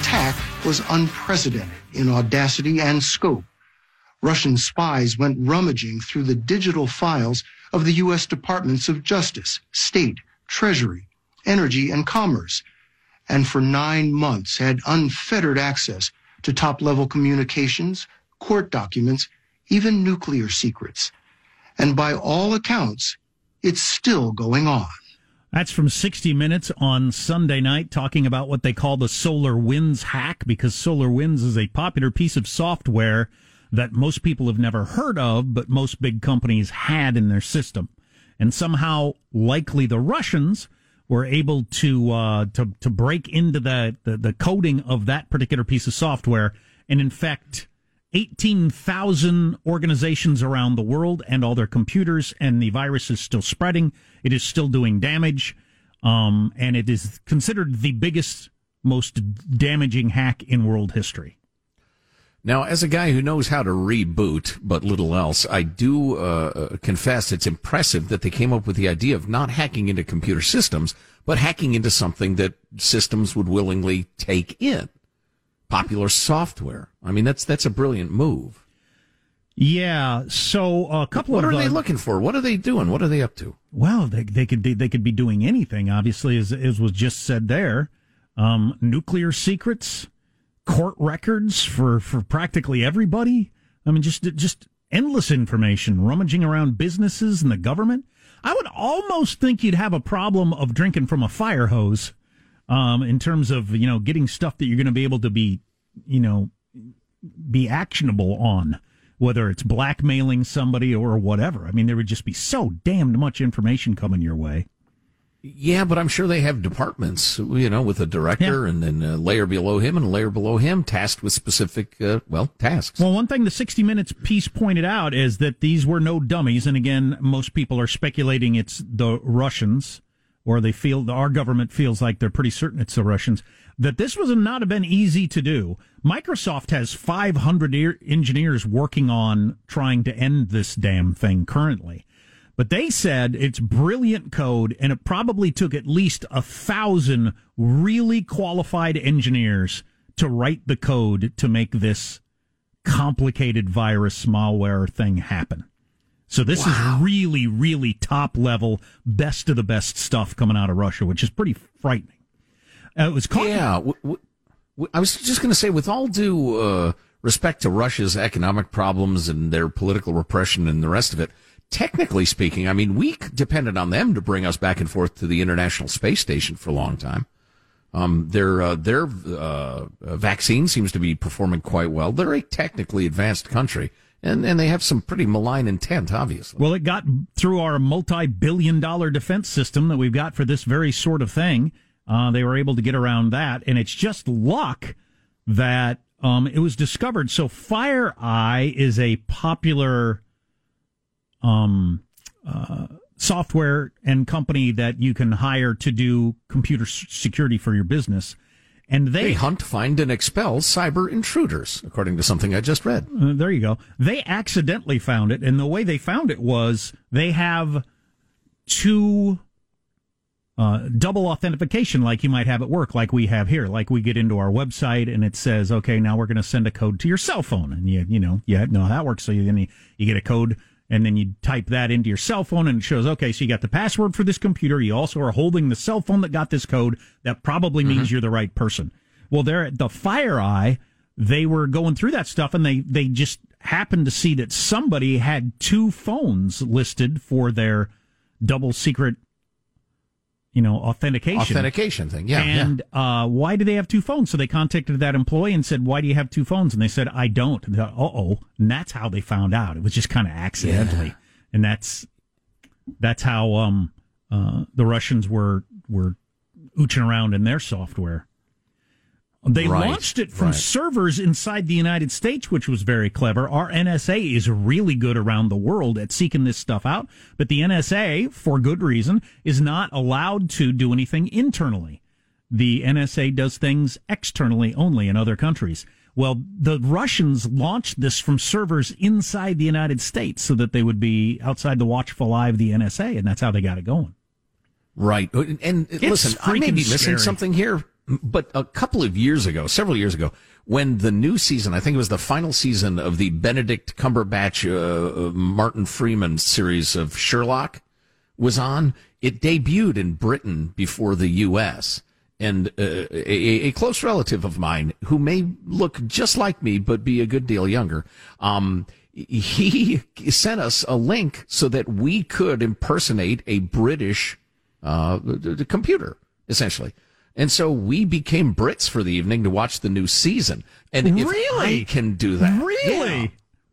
attack was unprecedented in audacity and scope. Russian spies went rummaging through the digital files of the U.S. Departments of Justice, State, Treasury, Energy, and Commerce, and for 9 months had unfettered access to top-level communications, court documents, even nuclear secrets. And by all accounts, it's still going on. That's from 60 Minutes on Sunday night, talking about what they call the SolarWinds hack, because SolarWinds is a popular piece of software that most people have never heard of, but most big companies had in their system. And somehow, likely the Russians were able to break into the coding of that particular piece of software and infect 18,000 organizations around the world and all their computers, and the virus is still spreading. It is still doing damage, and it is considered the biggest, most damaging hack in world history. Now, as a guy who knows how to reboot, but little else, I do confess it's impressive that they came up with the idea of not hacking into computer systems, but hacking into something that systems would willingly take in. Popular software. I mean, that's a brilliant move. Yeah. So a couple of what are they looking for? What are they doing? What are they up to? Well, they could be doing anything. Obviously, as was just said there, nuclear secrets, court records for practically everybody. I mean, just endless information rummaging around businesses and the government. I would almost think you'd have a problem of drinking from a fire hose. In terms of, you know, getting stuff that you're going to be able to be, you know, be actionable on, whether it's blackmailing somebody or whatever. I mean, there would just be so damned much information coming your way. Yeah, but I'm sure they have departments, you know, with a director and then a layer below him and a layer below him tasked with specific, tasks. Well, one thing the 60 Minutes piece pointed out is that these were no dummies. And again, most people are speculating it's the Russians. Or they feel our government feels like they're pretty certain it's the Russians, that this would not have been easy to do. Microsoft has 500 engineers working on trying to end this damn thing currently. But they said it's brilliant code, and it probably took at least 1,000 really qualified engineers to write the code to make this complicated virus malware thing happen. So this is really, really top-level, best-of-the-best stuff coming out of Russia, which is pretty frightening. It was called... Yeah, I was just going to say, with all due respect to Russia's economic problems and their political repression and the rest of it, technically speaking, I mean, we depended on them to bring us back and forth to the International Space Station for a long time. Their vaccine seems to be performing quite well. They're a technically advanced country. And they have some pretty malign intent, obviously. Well, it got through our multi-billion-dollar defense system that we've got for this very sort of thing. They were able to get around that, and it's just luck that it was discovered. So FireEye is a popular software and company that you can hire to do computer security for your business. And they hunt, find, and expel cyber intruders, according to something I just read. There you go. They accidentally found it, and the way they found it was they have two double authentication, like you might have at work, like we have here. Like we get into our website, and it says, okay, now we're going to send a code to your cell phone. And, you know how that works. So you get a code, and then you type that into your cell phone, and it shows, okay, so you got the password for this computer. You also are holding the cell phone that got this code. That probably means you're the right person. Well, there at the FireEye, they were going through that stuff, and they just happened to see that somebody had two phones listed for their double secret, you know, authentication thing. Yeah. And why do they have two phones? So they contacted that employee and said, "Why do you have two phones?" And they said, "I don't." And and that's how they found out. It was just kind of accidentally, and that's how the Russians were ooching around in their software. They launched it from servers inside the United States, which was very clever. Our NSA is really good around the world at seeking this stuff out. But the NSA, for good reason, is not allowed to do anything internally. The NSA does things externally only in other countries. Well, the Russians launched this from servers inside the United States so that they would be outside the watchful eye of the NSA, and that's how they got it going. Right. And listen, I may be missing something here. But a couple of years ago, several years ago, when the new season, I think it was the final season of the Benedict Cumberbatch, Martin Freeman series of Sherlock was on, it debuted in Britain before the U.S. And a close relative of mine who may look just like me, but be a good deal younger, he sent us a link so that we could impersonate a British computer, essentially. And so we became Brits for the evening to watch the new season. And if I can do that. Really?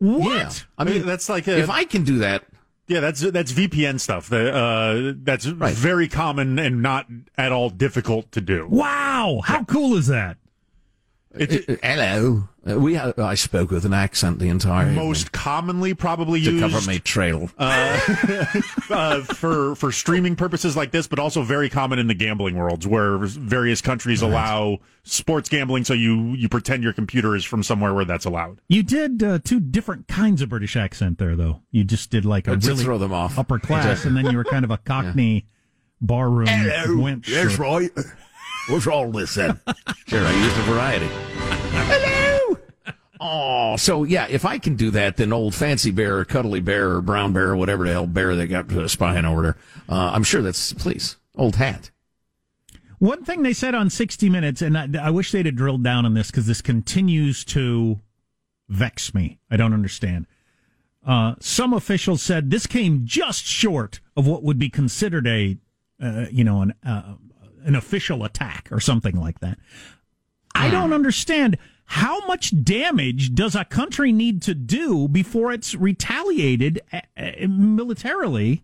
Yeah. What? Yeah. I mean, that's like if I can do that. Yeah, that's VPN stuff. That's right. Very common and not at all difficult to do. Wow. How cool is that? Hello. I spoke with an accent the entire most evening. Commonly probably used to cover my trail for streaming purposes like this, but also very common in the gambling worlds where various countries allow sports gambling. So you pretend your computer is from somewhere where that's allowed. You did two different kinds of British accent there, though. You just did like a really throw them off. Upper class, and then you were kind of a Cockney barroom wench. That's right. What's all this then? Sure, I used a variety. Hello! Oh, so yeah, if I can do that, then old Fancy Bear or Cuddly Bear or Brown Bear or whatever the hell bear they got spying over there, I'm sure that's, please, old hat. One thing they said on 60 Minutes, and I wish they'd have drilled down on this because this continues to vex me. I don't understand. Some officials said this came just short of what would be considered an official attack or something like that. I don't understand how much damage does a country need to do before it's retaliated militarily.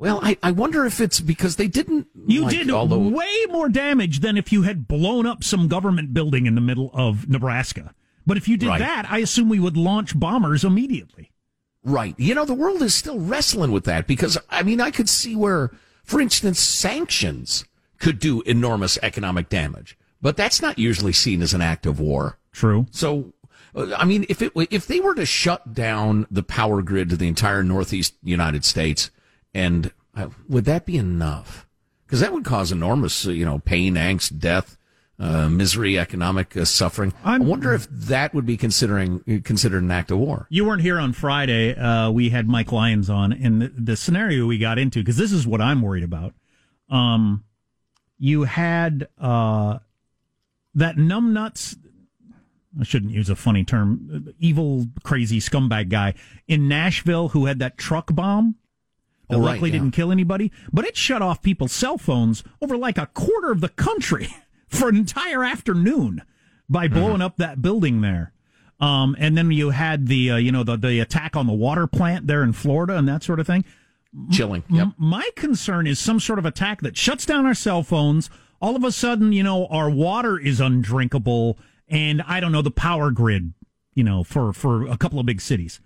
Well, I wonder if it's because they didn't. You did way more damage than if you had blown up some government building in the middle of Nebraska. But if you did that, I assume we would launch bombers immediately. Right. You know, the world is still wrestling with that because, I mean, I could see where, for instance, sanctions could do enormous economic damage, but that's not usually seen as an act of war. True. So, I mean, if they were to shut down the power grid to the entire Northeast United States, and would that be enough? Because that would cause enormous, pain, angst, death, misery, economic suffering. I wonder if that would be considered an act of war. You weren't here on Friday. We had Mike Lyons on, and the scenario we got into, because this is what I'm worried about. You had that numbnuts, I shouldn't use a funny term, evil, crazy scumbag guy in Nashville who had that truck bomb. That luckily didn't kill anybody, but it shut off people's cell phones over like a quarter of the country. For an entire afternoon by blowing up that building there. And then you had the attack on the water plant there in Florida and that sort of thing. Chilling. Yep. My concern is some sort of attack that shuts down our cell phones. All of a sudden, our water is undrinkable. And I don't know, the power grid, for a couple of big cities.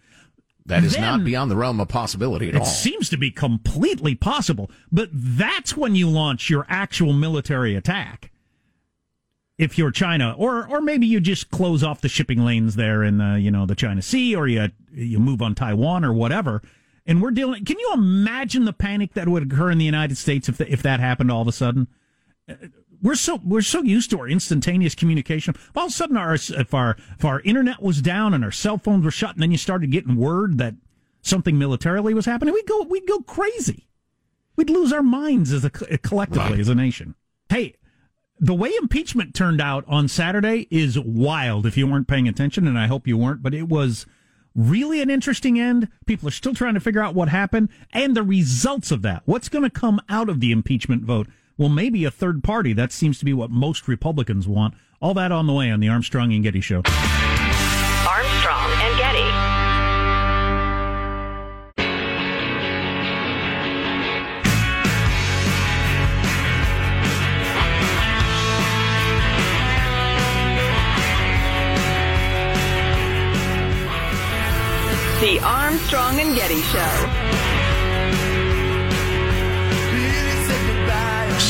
That is not beyond the realm of possibility at all. It seems to be completely possible. But that's when you launch your actual military attack. If you're China, or maybe you just close off the shipping lanes there in the the China Sea, or you move on Taiwan or whatever, and we're dealing. Can you imagine the panic that would occur in the United States if that happened all of a sudden? We're so used to our instantaneous communication. All of a sudden, if our internet was down and our cell phones were shut, and then you started getting word that something militarily was happening, we'd go crazy. We'd lose our minds collectively as a nation. Hey. The way impeachment turned out on Saturday is wild if you weren't paying attention, and I hope you weren't, but it was really an interesting end. People are still trying to figure out what happened and the results of that. What's going to come out of the impeachment vote? Well, maybe a third party. That seems to be what most Republicans want. All that on the way on the Armstrong and Getty Show. Armstrong and Getty. The Armstrong and Getty Show.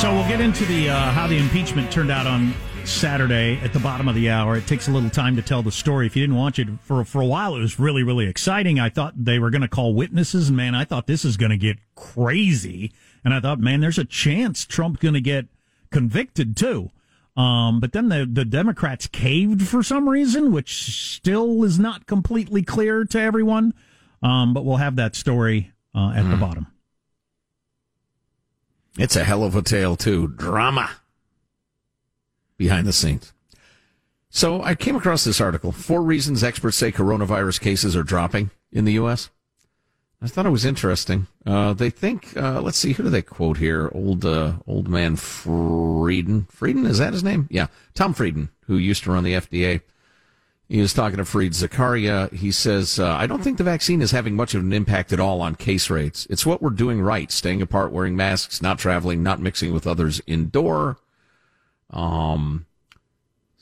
So we'll get into the how the impeachment turned out on Saturday at the bottom of the hour. It takes a little time to tell the story. If you didn't watch it for a while, it was really, really exciting. I thought they were going to call witnesses, and, man, I thought this is going to get crazy. And I thought, man, there's a chance Trump's going to get convicted, too. But then the Democrats caved for some reason, which still is not completely clear to everyone. But we'll have that story at the bottom. It's a hell of a tale, too. Drama behind the scenes. So I came across this article, 4 reasons experts say coronavirus cases are dropping in the U.S. I thought it was interesting. They think, let's see, who do they quote here? Old man Frieden. Frieden, is that his name? Yeah, Tom Frieden, who used to run the FDA. He was talking to Fareed Zakaria. He says, I don't think the vaccine is having much of an impact at all on case rates. It's what we're doing right, staying apart, wearing masks, not traveling, not mixing with others indoor.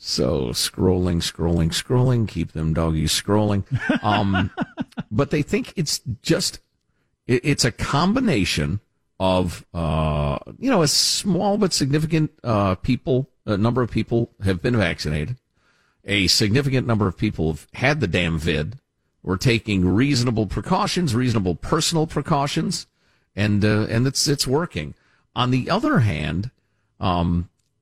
So scrolling, keep them doggies scrolling. But they think it's just, it's a combination of, a small but significant number of people have been vaccinated. A significant number of people have had the damn vid, were taking reasonable personal precautions, and it's working. On the other hand,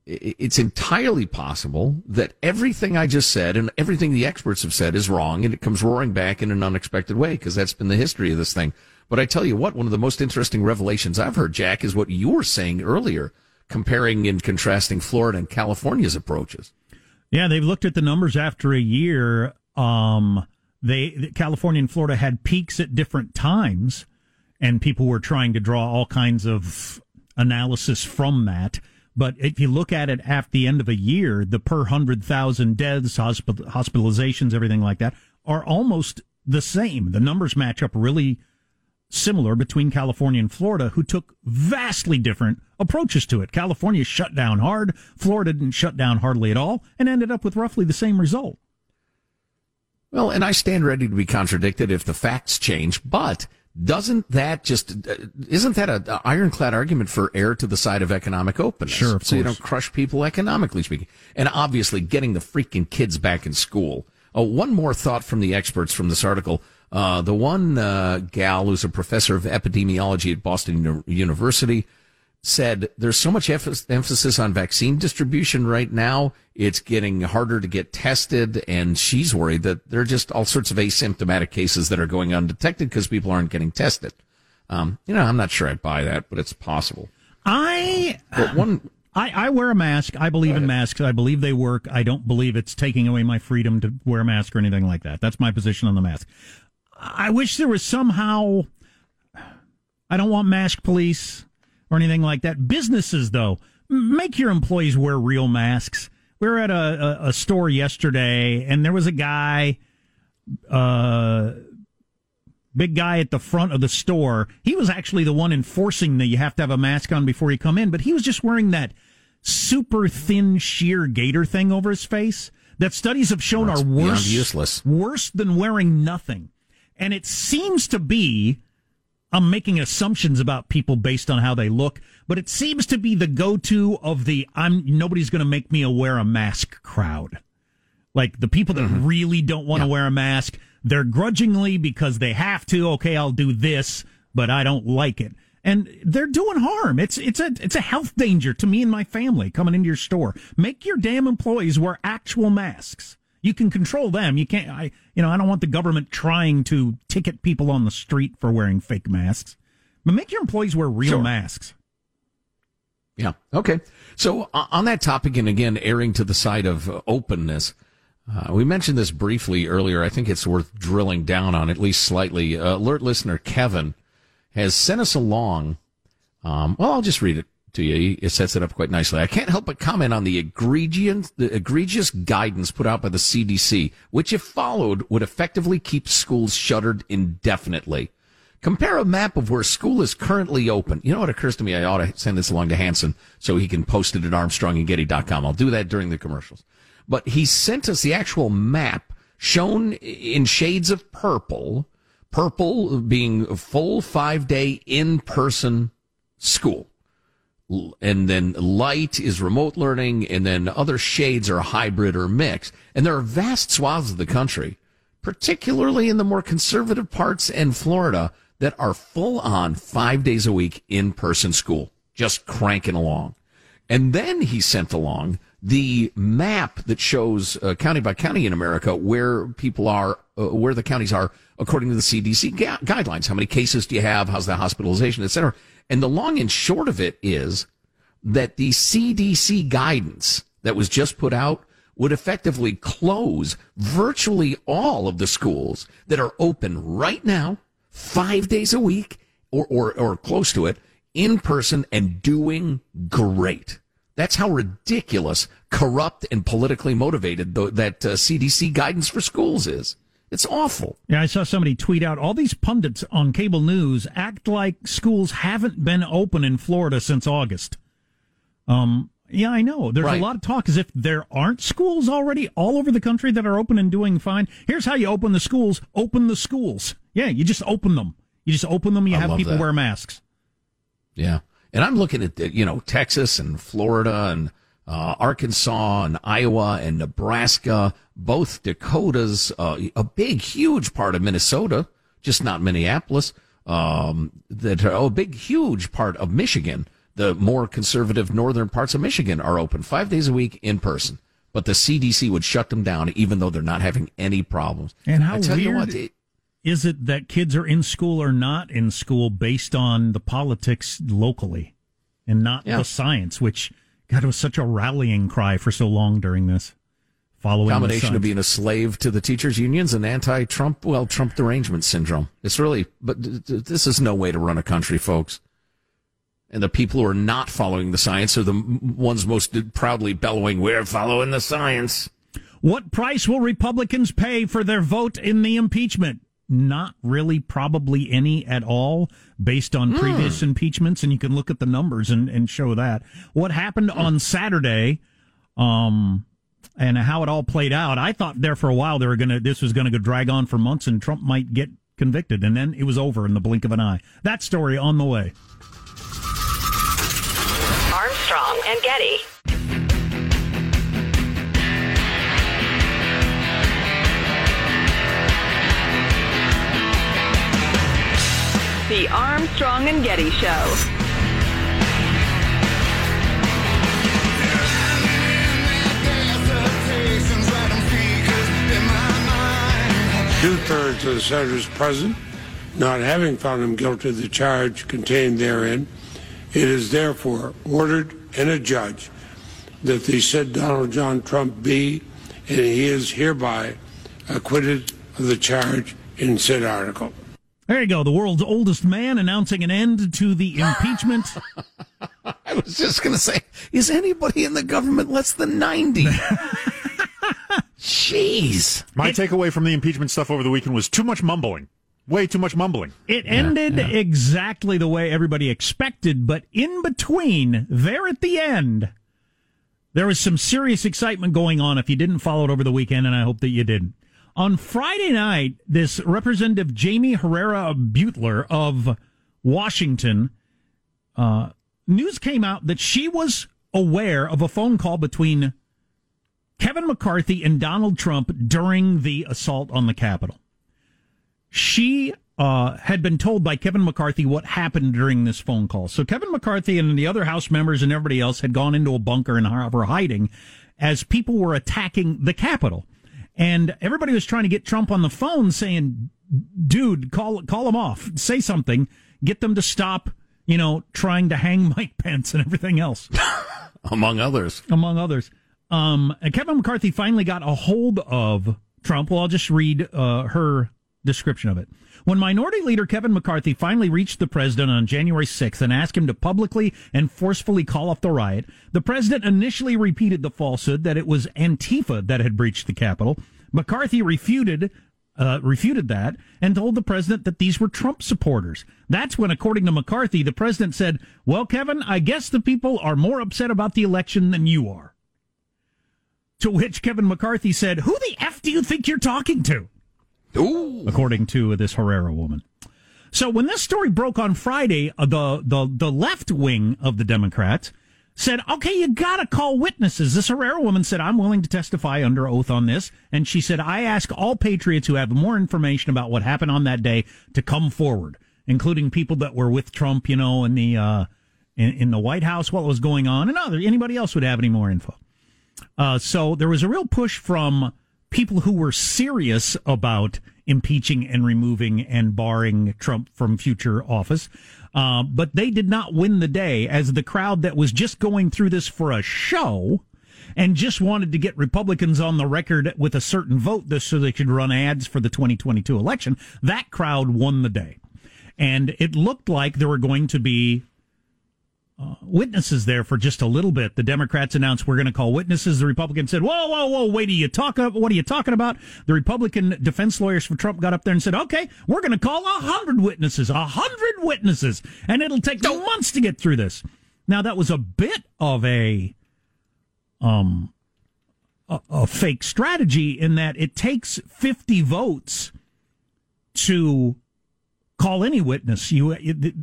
it's entirely possible that everything I just said and everything the experts have said is wrong, and it comes roaring back in an unexpected way, because that's been the history of this thing. But I tell you what, one of the most interesting revelations I've heard, Jack, is what you were saying earlier, comparing and contrasting Florida and California's approaches. Yeah, they've looked at the numbers after a year. California and Florida had peaks at different times, and people were trying to draw all kinds of analysis from that. But if you look at it at the end of a year, the per 100,000 deaths, hospitalizations, everything like that, are almost the same. The numbers match up really similar between California and Florida, who took vastly different approaches to it. California shut down hard. Florida didn't shut down hardly at all and ended up with roughly the same result. Well, and I stand ready to be contradicted if the facts change, but... isn't that an ironclad argument for err to the side of economic openness? Sure, of course. So you don't crush people economically speaking. And obviously getting the freaking kids back in school. Oh, one more thought from the experts from this article. The one gal who's a professor of epidemiology at Boston University said there's so much emphasis on vaccine distribution right now, it's getting harder to get tested, and she's worried that there are just all sorts of asymptomatic cases that are going undetected because people aren't getting tested. I'm not sure I'd buy that, but it's possible. I wear a mask. I believe in masks. I believe they work. I don't believe it's taking away my freedom to wear a mask or anything like that. That's my position on the mask. I wish there was somehow... I don't want mask police... or anything like that. Businesses, though, make your employees wear real masks. We were at a store yesterday, and there was a guy, big guy at the front of the store. He was actually the one enforcing that you have to have a mask on before you come in, but he was just wearing that super thin sheer gaiter thing over his face that studies have shown are worse than wearing nothing. And it seems to be... I'm making assumptions about people based on how they look, but it seems to be the go-to of the nobody's going to make me wear a mask crowd. Like the people that really don't want to wear a mask, they're grudgingly because they have to. Okay, I'll do this, but I don't like it. And they're doing harm. It's a health danger to me and my family coming into your store. Make your damn employees wear actual masks. You can control them. You can't. I don't want the government trying to ticket people on the street for wearing fake masks. But make your employees wear real masks. Yeah. Okay. So on that topic, and again, erring to the side of openness, we mentioned this briefly earlier. I think it's worth drilling down on at least slightly. Alert listener Kevin has sent us along. I'll just read it to you. It sets it up quite nicely. I can't help but comment on the egregious guidance put out by the CDC, which, if followed, would effectively keep schools shuttered indefinitely. Compare a map of where school is currently open. You know what occurs to me? I ought to send this along to Hanson so he can post it at armstrongandgetty.com. I'll do that during the commercials. But he sent us the actual map shown in shades of purple, purple being a full 5-day in-person school. And then light is remote learning, and then other shades are hybrid or mixed. And there are vast swaths of the country, particularly in the more conservative parts and Florida, that are full on 5 days a week in-person school, just cranking along. And then he sent along the map that shows county by county in America where people are, where the counties are according to the CDC guidelines. How many cases do you have? How's the hospitalization, et cetera? And the long and short of it is that the CDC guidance that was just put out would effectively close virtually all of the schools that are open right now, 5 days a week or close to it, in person and doing great. That's how ridiculous, corrupt, and politically motivated that CDC guidance for schools is. It's awful. Yeah, I saw somebody tweet out, all these pundits on cable news act like schools haven't been open in Florida since August. Yeah, I know. There's a lot of talk as if there aren't schools already all over the country that are open and doing fine. Here's how you open the schools. Open the schools. Yeah, you just open them. You just open them. You have people wear masks. Yeah. And I'm looking at, you know, Texas and Florida and Arkansas and Iowa and Nebraska, both Dakotas, a big, huge part of Minnesota, just not Minneapolis, a big, huge part of Michigan. The more conservative northern parts of Michigan are open 5 days a week in person. But the CDC would shut them down, even though they're not having any problems. And how weird is it that kids are in school or not in school based on the politics locally and not the science, which, God, was such a rallying cry for so long during this. Combination of being a slave to the teachers' unions and anti-Trump, Trump derangement syndrome. It's really, this is no way to run a country, folks. And the people who are not following the science are the ones most proudly bellowing, we're following the science. What price will Republicans pay for their vote in the impeachment? Not really, probably any at all, based on previous impeachments. And you can look at the numbers and show that. What happened on Saturday and how it all played out, I thought there for a while this was going to drag on for months and Trump might get convicted. And then it was over in the blink of an eye. That story on the way. Armstrong and Getty. The Armstrong and Getty Show. Two-thirds of the senators present, not having found him guilty of the charge contained therein, it is therefore ordered and a judge that the said Donald John Trump be, and he is hereby acquitted of the charge in said article. There you go. The world's oldest man announcing an end to the impeachment. I was just going to say, is anybody in the government less than 90? Jeez. My takeaway from the impeachment stuff over the weekend was too much mumbling. Way too much mumbling. It ended exactly the way everybody expected, but in between, there at the end, there was some serious excitement going on if you didn't follow it over the weekend, and I hope that you didn't. On Friday night, this Representative Jaime Herrera Beutler of Washington, news came out that she was aware of a phone call between Kevin McCarthy and Donald Trump during the assault on the Capitol. She had been told by Kevin McCarthy what happened during this phone call. So Kevin McCarthy and the other House members and everybody else had gone into a bunker and were hiding as people were attacking the Capitol. And everybody was trying to get Trump on the phone saying, dude, call him off. Say something. Get them to stop, you know, trying to hang Mike Pence and everything else. Among others. And Kevin McCarthy finally got a hold of Trump. Well, I'll just read her description of it. When Minority Leader Kevin McCarthy finally reached the president on January 6th and asked him to publicly and forcefully call off the riot, the president initially repeated the falsehood that it was Antifa that had breached the Capitol. McCarthy refuted that and told the president that these were Trump supporters. That's when, according to McCarthy, the president said, well, Kevin, I guess the people are more upset about the election than you are. To which Kevin McCarthy said, who the F do you think you're talking to? Ooh. According to this Herrera woman. So when this story broke on Friday, the left wing of the Democrats said, okay, you got to call witnesses. This Herrera woman said, I'm willing to testify under oath on this. And she said, I ask all patriots who have more information about what happened on that day to come forward, including people that were with Trump, you know, in the in the White House what was going on, and anybody else would have any more info. So there was a real push from people who were serious about impeaching and removing and barring Trump from future office. But they did not win the day, as the crowd that was just going through this for a show and just wanted to get Republicans on the record with a certain vote so they could run ads for the 2022 election, that crowd won the day. And it looked like there were going to be witnesses there for just a little bit. The Democrats announced, we're going to call witnesses. The Republicans said, whoa, whoa, whoa, wait, what are you talking about? The Republican defense lawyers for Trump got up there and said, okay, we're going to call 100 witnesses, and it'll take months to get through this. Now, that was a bit of a fake strategy, in that it takes 50 votes to call any witness. The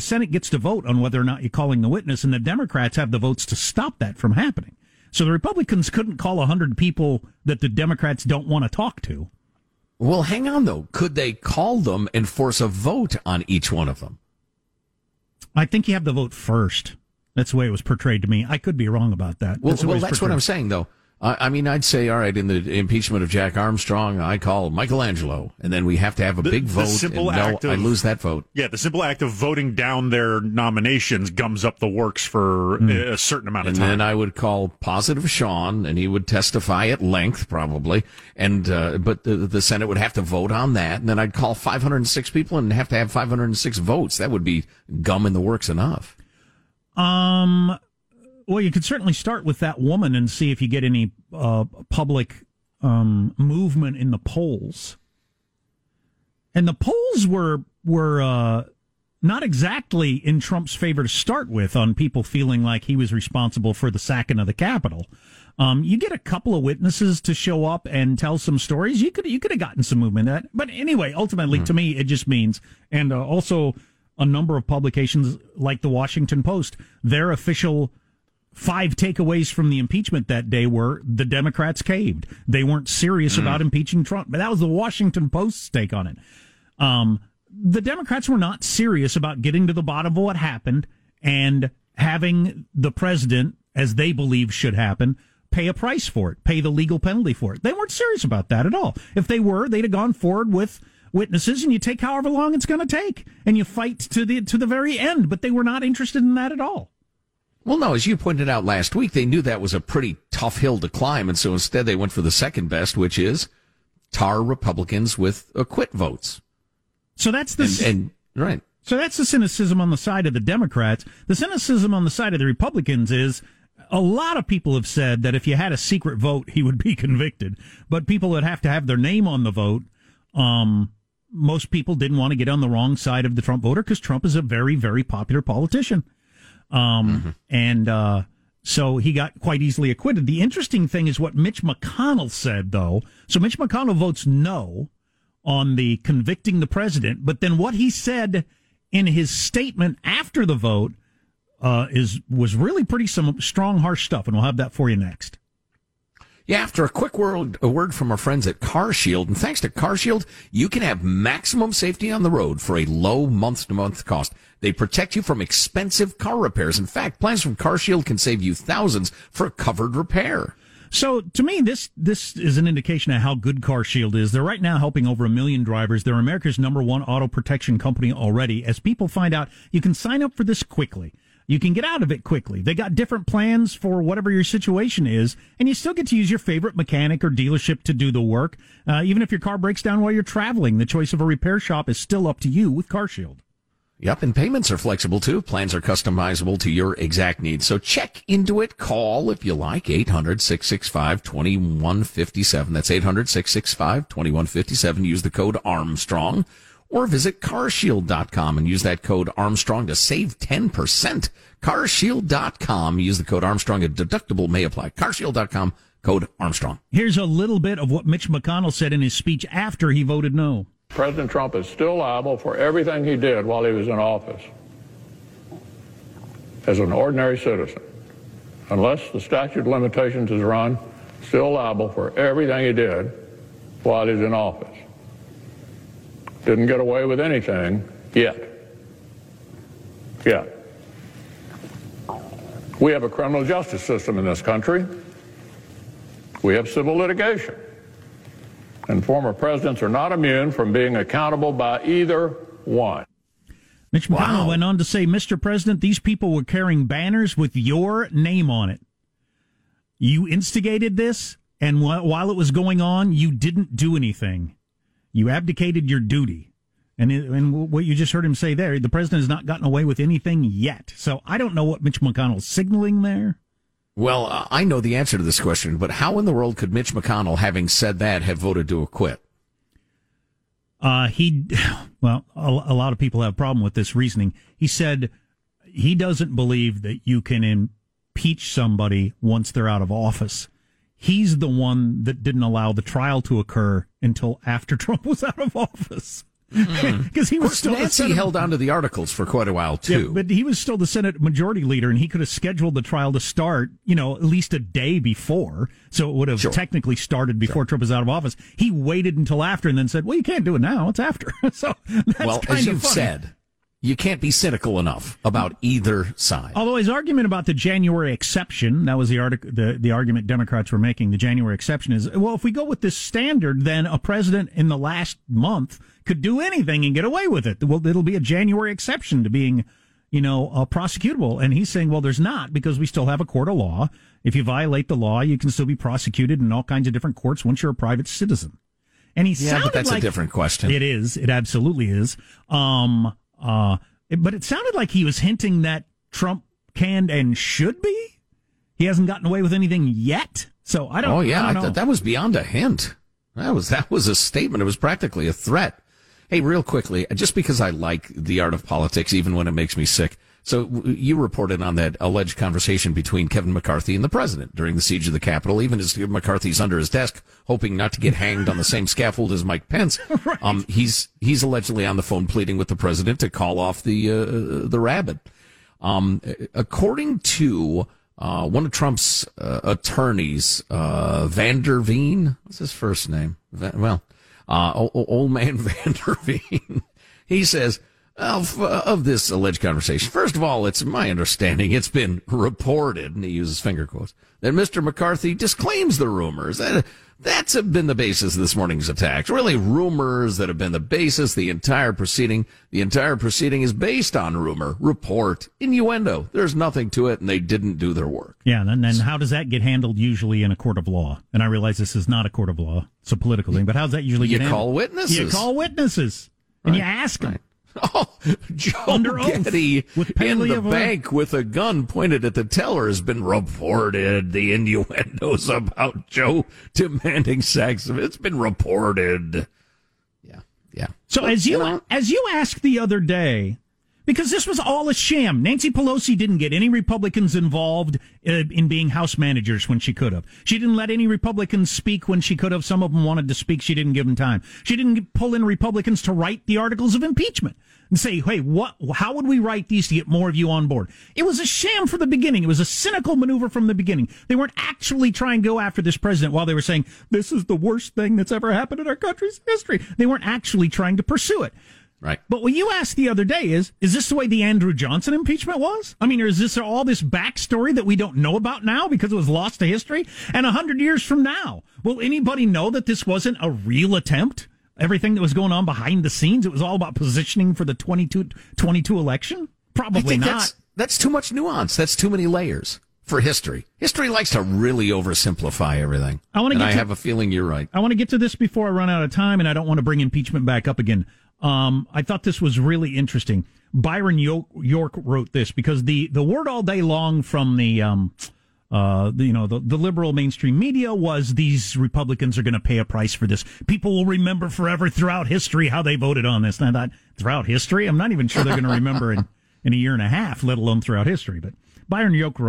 Senate gets to vote on whether or not you're calling the witness, and the Democrats have the votes to stop that from happening. So the Republicans couldn't call 100 people that the Democrats don't want to talk to. Well, hang on, though. Could they call them and force a vote on each one of them? I think you have the vote first. That's the way it was portrayed to me. I could be wrong about that. Well, that's what I'm saying, though. I mean, I'd say, all right, in the impeachment of Jack Armstrong, I call Michelangelo, and then we have to have a big vote, and I lose that vote. Yeah, the simple act of voting down their nominations gums up the works for a certain amount of time. And then I would call Positive Sean, and he would testify at length, probably, and but the Senate would have to vote on that, and then I'd call 506 people and have to have 506 votes. That would be gum in the works enough. Well, you could certainly start with that woman and see if you get any public movement in the polls. And the polls were not exactly in Trump's favor to start with, on people feeling like he was responsible for the sacking of the Capitol. You get a couple of witnesses to show up and tell some stories. You could have gotten some movement in that. But anyway, ultimately, to me, it just means, and also a number of publications like the Washington Post, their official 5 takeaways from the impeachment that day were the Democrats caved. They weren't serious about impeaching Trump. But that was the Washington Post's take on it. The Democrats were not serious about getting to the bottom of what happened and having the president, as they believe should happen, pay a price for it, pay the legal penalty for it. They weren't serious about that at all. If they were, they'd have gone forward with witnesses, and you take however long it's going to take, and you fight to the very end. But they were not interested in that at all. Well, no, as you pointed out last week, they knew that was a pretty tough hill to climb, and so instead they went for the second best, which is tar Republicans with acquit votes. So that's the right. So that's the cynicism on the side of the Democrats. The cynicism on the side of the Republicans is, a lot of people have said that if you had a secret vote, he would be convicted, but people would have to have their name on the vote. Most people didn't want to get on the wrong side of the Trump voter, because Trump is a very, very popular politician. So he got quite easily acquitted. The interesting thing is what Mitch McConnell said, though. So Mitch McConnell votes no on the convicting the president, but then what he said in his statement after the vote was really pretty strong, harsh stuff, and we'll have that for you next. Yeah, after a word from our friends at CarShield, and thanks to CarShield, you can have maximum safety on the road for a low month-to-month cost. They protect you from expensive car repairs. In fact, plans from CarShield can save you thousands for a covered repair. So, to me, this is an indication of how good CarShield is. They're right now helping over 1 million drivers. They're America's #1 auto protection company already. As people find out, you can sign up for this quickly. You can get out of it quickly. They got different plans for whatever your situation is, and you still get to use your favorite mechanic or dealership to do the work. Even if your car breaks down while you're traveling, the choice of a repair shop is still up to you with CarShield. Yep, and payments are flexible, too. Plans are customizable to your exact needs. So check into it. Call, if you like, 800-665-2157. That's 800-665-2157. Use the code Armstrong. Or visit carshield.com and use that code Armstrong to save 10%. Carshield.com. Use the code Armstrong. A deductible may apply. Carshield.com, code Armstrong. Here's a little bit of what Mitch McConnell said in his speech after he voted no. President Trump is still liable for everything he did while he was in office as an ordinary citizen. Unless the statute of limitations is run, still liable for everything he did while he was in office. Didn't get away with anything yet. We have a criminal justice system in this country. We have civil litigation. And former presidents are not immune from being accountable by either one. Mitch McConnell went on to say, Mr. President, these people were carrying banners with your name on it. You instigated this, and while it was going on, you didn't do anything. You abdicated your duty. And what you just heard him say there, the president has not gotten away with anything yet. So I don't know what Mitch McConnell's signaling there. Well, I know the answer to this question, but how in the world could Mitch McConnell, having said that, have voted to acquit? A lot of people have a problem with this reasoning. He said he doesn't believe that you can impeach somebody once they're out of office. He's the one that didn't allow the trial to occur until after Trump was out of office. Because he was still Nancy held on to the articles for quite a while too. Yeah, but he was still the Senate Majority Leader, and he could have scheduled the trial to start, at least a day before, so it would have technically started before Trump was out of office. He waited until after, and then said, "Well, you can't do it now; it's after." So that's said, you can't be cynical enough about either side. Although his argument about the January exception, that was the argument Democrats were making. The January exception is, well, if we go with this standard, then a president in the last month could do anything and get away with it. Well, it'll be a January exception to being, prosecutable. And he's saying, well, there's not, because we still have a court of law. If you violate the law, you can still be prosecuted in all kinds of different courts once you're a private citizen. And he sounded like... Yeah, but that's a different question. It is. It absolutely is. But it sounded like he was hinting that Trump can and should be. He hasn't gotten away with anything yet. So I don't know. Oh, yeah. I thought that was beyond a hint. That was a statement. It was practically a threat. Hey, real quickly, just because I like the art of politics, even when it makes me sick. So you reported on that alleged conversation between Kevin McCarthy and the president during the siege of the Capitol, even as McCarthy's under his desk, hoping not to get hanged on the same scaffold as Mike Pence. Right. He's allegedly on the phone pleading with the president to call off the rabbit. According to one of Trump's attorneys, Van Der Veen, what's his first name? Old man Van Der Veen, he says, of this alleged conversation, first of all, it's my understanding, it's been reported, and he uses finger quotes, that Mr. McCarthy disclaims the rumors. That's been the basis of this morning's attacks. Really, rumors that have been the basis. The entire proceeding is based on rumor, report, innuendo. There's nothing to it, and they didn't do their work. Yeah, and then how does that get handled usually in a court of law? And I realize this is not a court of law. It's a political thing, but how does that usually get handled? You call witnesses, right, and you ask them. Right. Oh, Joe Under Getty oath, in the bank with a gun pointed at the teller has been reported. The innuendos about Joe demanding sex, it's been reported. Yeah. So but, as you asked the other day, because this was all a sham. Nancy Pelosi didn't get any Republicans involved in being House managers when she could have. She didn't let any Republicans speak when she could have. Some of them wanted to speak. She didn't give them time. She didn't pull in Republicans to write the articles of impeachment and say, hey, how would we write these to get more of you on board? It was a sham from the beginning. It was a cynical maneuver from the beginning. They weren't actually trying to go after this president while they were saying, this is the worst thing that's ever happened in our country's history. They weren't actually trying to pursue it. Right. But what you asked the other day is this the way the Andrew Johnson impeachment was? I mean, or is this all this backstory that we don't know about now because it was lost to history? And 100 years from now, will anybody know that this wasn't a real attempt? Everything that was going on behind the scenes, it was all about positioning for the 2022 election? Probably not. I think that's too much nuance. That's too many layers for history. History likes to really oversimplify everything. I have a feeling you're right. I want to get to this before I run out of time, and I don't want to bring impeachment back up again. I thought this was really interesting. Byron York wrote this because the word all day long from the liberal mainstream media was these Republicans are going to pay a price for this. People will remember forever throughout history how they voted on this. And I thought, throughout history? I'm not even sure they're going to remember in a year and a half, let alone throughout history. But Byron York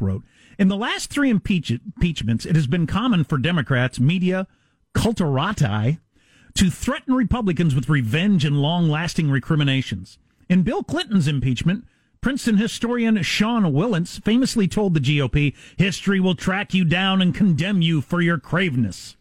wrote, in the last three impeachments, it has been common for Democrats, media, culturati, to threaten Republicans with revenge and long-lasting recriminations. In Bill Clinton's impeachment, Princeton historian Sean Wilentz famously told the GOP, history will track you down and condemn you for your craveness.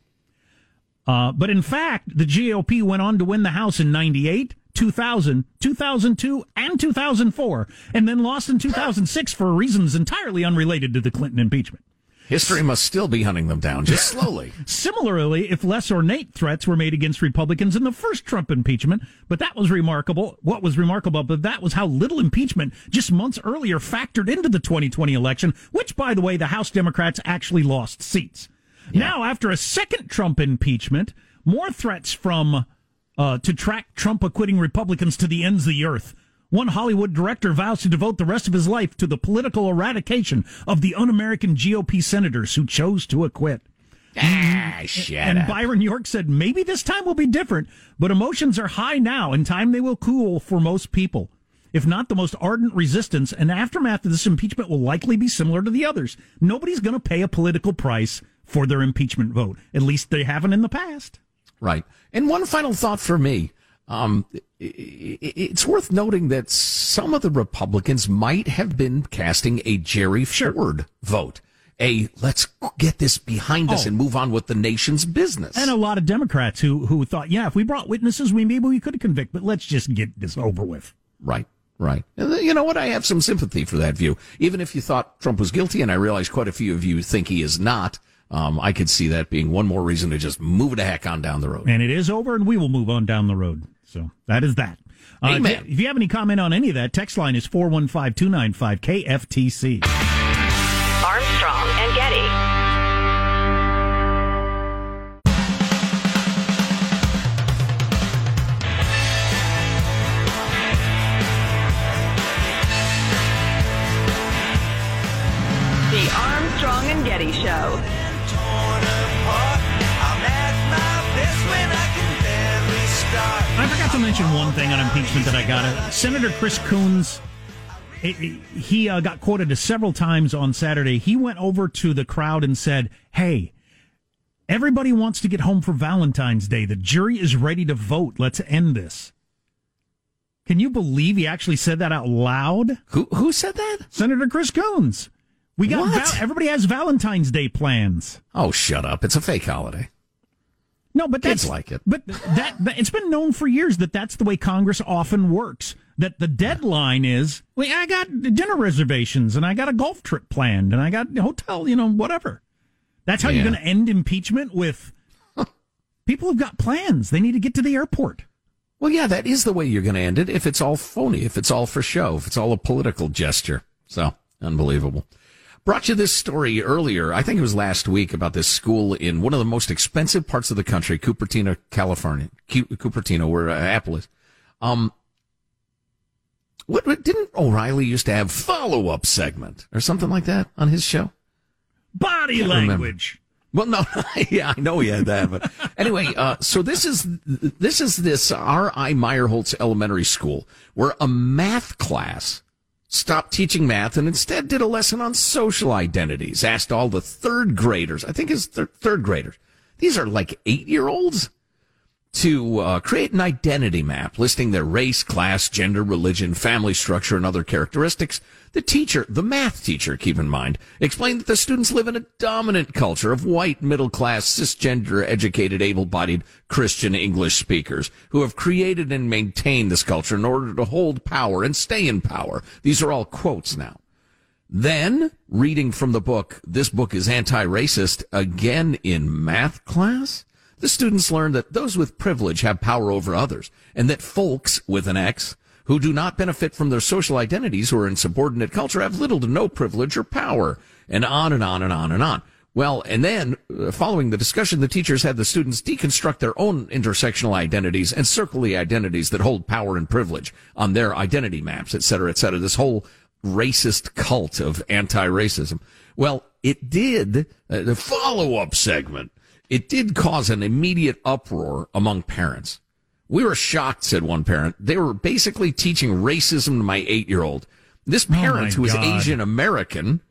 But in fact, the GOP went on to win the House in 98, 2000, 2002, and 2004, and then lost in 2006 for reasons entirely unrelated to the Clinton impeachment. History must still be hunting them down, just slowly. Similarly, if less ornate threats were made against Republicans in the first Trump impeachment, but that was remarkable. What was remarkable, but that was how little impeachment just months earlier factored into the 2020 election, which, by the way, the House Democrats actually lost seats. Yeah. Now, after a second Trump impeachment, more threats from to track Trump acquitting Republicans to the ends of the earth. One Hollywood director vows to devote the rest of his life to the political eradication of the un-American GOP senators who chose to acquit. Ah, shut up. And Byron York said, maybe this time will be different, but emotions are high now. In time, they will cool for most people. If not the most ardent resistance, and aftermath of this impeachment will likely be similar to the others. Nobody's going to pay a political price for their impeachment vote. At least they haven't in the past. Right. And one final thought for me. It's worth noting that some of the Republicans might have been casting a Jerry Ford vote, a let's get this behind us and move on with the nation's business. And a lot of Democrats who thought, yeah, if we brought witnesses, maybe we could convict, but let's just get this over with. Right. Right. And you know what? I have some sympathy for that view. Even if you thought Trump was guilty, and I realize quite a few of you think he is not, I could see that being one more reason to just move the heck on down the road. And it is over, and we will move on down the road. So that is that. Amen. If you have any comment on any of that, text line is 415-295-KFTC. Armstrong and Getty. The Armstrong and Getty Show. I forgot to mention one thing on impeachment that I got. Senator Chris Coons, he got quoted several times on Saturday. He went over to the crowd and said, hey, everybody wants to get home for Valentine's Day. The jury is ready to vote. Let's end this. Can you believe he actually said that out loud? Who said that? Senator Chris Coons. We got everybody has Valentine's Day plans. Oh, shut up. It's a fake holiday. No, but that's like it. But that it's been known for years that that's the way Congress often works. That the deadline is, well, I got dinner reservations and I got a golf trip planned and I got a hotel, whatever. That's how you're going to end impeachment with people who've got plans. They need to get to the airport. Well, yeah, that is the way you're going to end it. If it's all phony, if it's all for show, if it's all a political gesture. So unbelievable. Brought you this story earlier, I think it was last week, about this school in one of the most expensive parts of the country, Cupertino, California. Cupertino, where Apple is. Didn't O'Reilly used to have follow-up segment or something like that on his show? Body language. Remember. Well, no, yeah, I know he had that, but anyway, so this is R.I. Meyerholz Elementary School, where a math class stopped teaching math and instead did a lesson on social identities, asked all the third graders, I think it's third graders, these are like 8-year-olds, to create an identity map listing their race, class, gender, religion, family structure, and other characteristics. The teacher, the math teacher, keep in mind, explained that the students live in a dominant culture of white, middle-class, cisgender, educated, able-bodied Christian English speakers who have created and maintained this culture in order to hold power and stay in power. These are all quotes now. Then, reading from the book, this book is anti-racist, again in math class, the students learn that those with privilege have power over others, and that folks, with an X, who do not benefit from their social identities or in subordinate culture have little to no privilege or power, and on and on and on and on. Well, and then, following the discussion, the teachers had the students deconstruct their own intersectional identities and circle the identities that hold power and privilege on their identity maps, et cetera, et cetera. This whole racist cult of anti-racism. Well, it did, the follow-up segment, it did cause an immediate uproar among parents. We were shocked, said one parent. They were basically teaching racism to my 8-year-old. This parent, who is Asian American,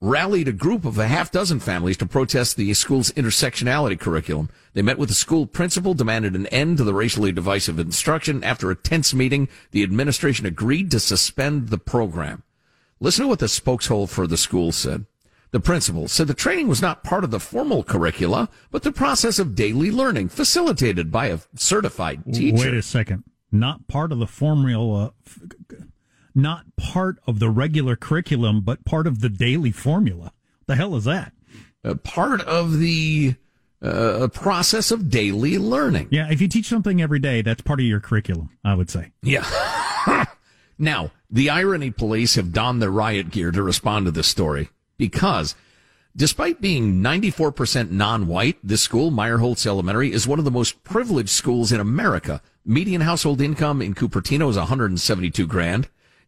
rallied a group of a half dozen families to protest the school's intersectionality curriculum. They met with the school principal, demanded an end to the racially divisive instruction. After a tense meeting, the administration agreed to suspend the program. Listen to what the spokesperson for the school said. The principal said the training was not part of the formal curricula, but the process of daily learning facilitated by a certified teacher. Wait a second. not part of the formula, not part of the regular curriculum, but part of the daily formula. What the hell is that? Part of the process of daily learning. Yeah, if you teach something every day, that's part of your curriculum, I would say. Yeah. Now, the irony police have donned their riot gear to respond to this story because despite being 94% non-white, this school, Meyerholz Elementary, is one of the most privileged schools in America. Median household income in Cupertino is $172,000.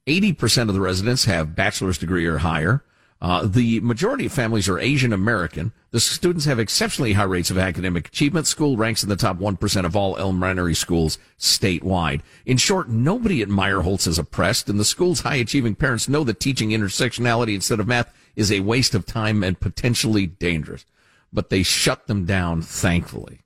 80% of the residents have bachelor's degree or higher. The majority of families are Asian American. The students have exceptionally high rates of academic achievement. School ranks in the top 1% of all elementary schools statewide. In short, nobody at Meyerholz is oppressed, and the school's high-achieving parents know that teaching intersectionality instead of math is a waste of time and potentially dangerous. But they shut them down, thankfully.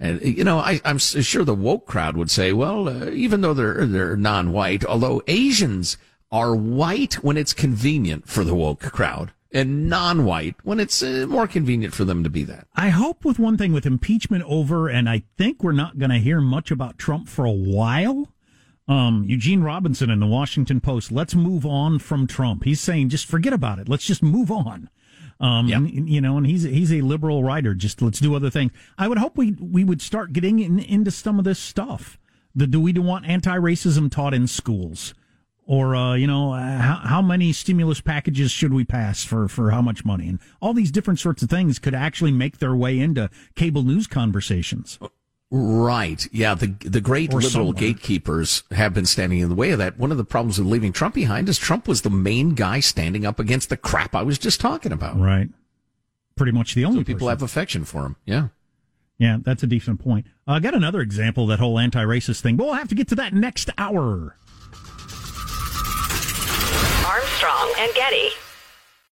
And, you know, I'm sure the woke crowd would say, well, even though they're non-white, although Asians are white when it's convenient for the woke crowd and non-white when it's more convenient for them to be that. I hope with one thing with impeachment over, and I think we're not going to hear much about Trump for a while. Eugene Robinson in the Washington Post, let's move on from Trump. He's saying, just forget about it. Let's just move on. You know, and he's a liberal writer. Just let's do other things. I would hope we would start getting into some of this stuff. Do we want anti-racism taught in schools? Or, you know, how many stimulus packages should we pass for how much money? And all these different sorts of things could actually make their way into cable news conversations. Right. Yeah, the great or liberal somewhere. Gatekeepers have been standing in the way of that. One of the problems with leaving Trump behind is Trump was the main guy standing up against the crap I was just talking about. Right. Pretty much the only so people person. Have affection for him. Yeah. Yeah, that's a decent point. I got another example of that whole anti-racist thing, but we'll have to get to that next hour. Armstrong and Getty.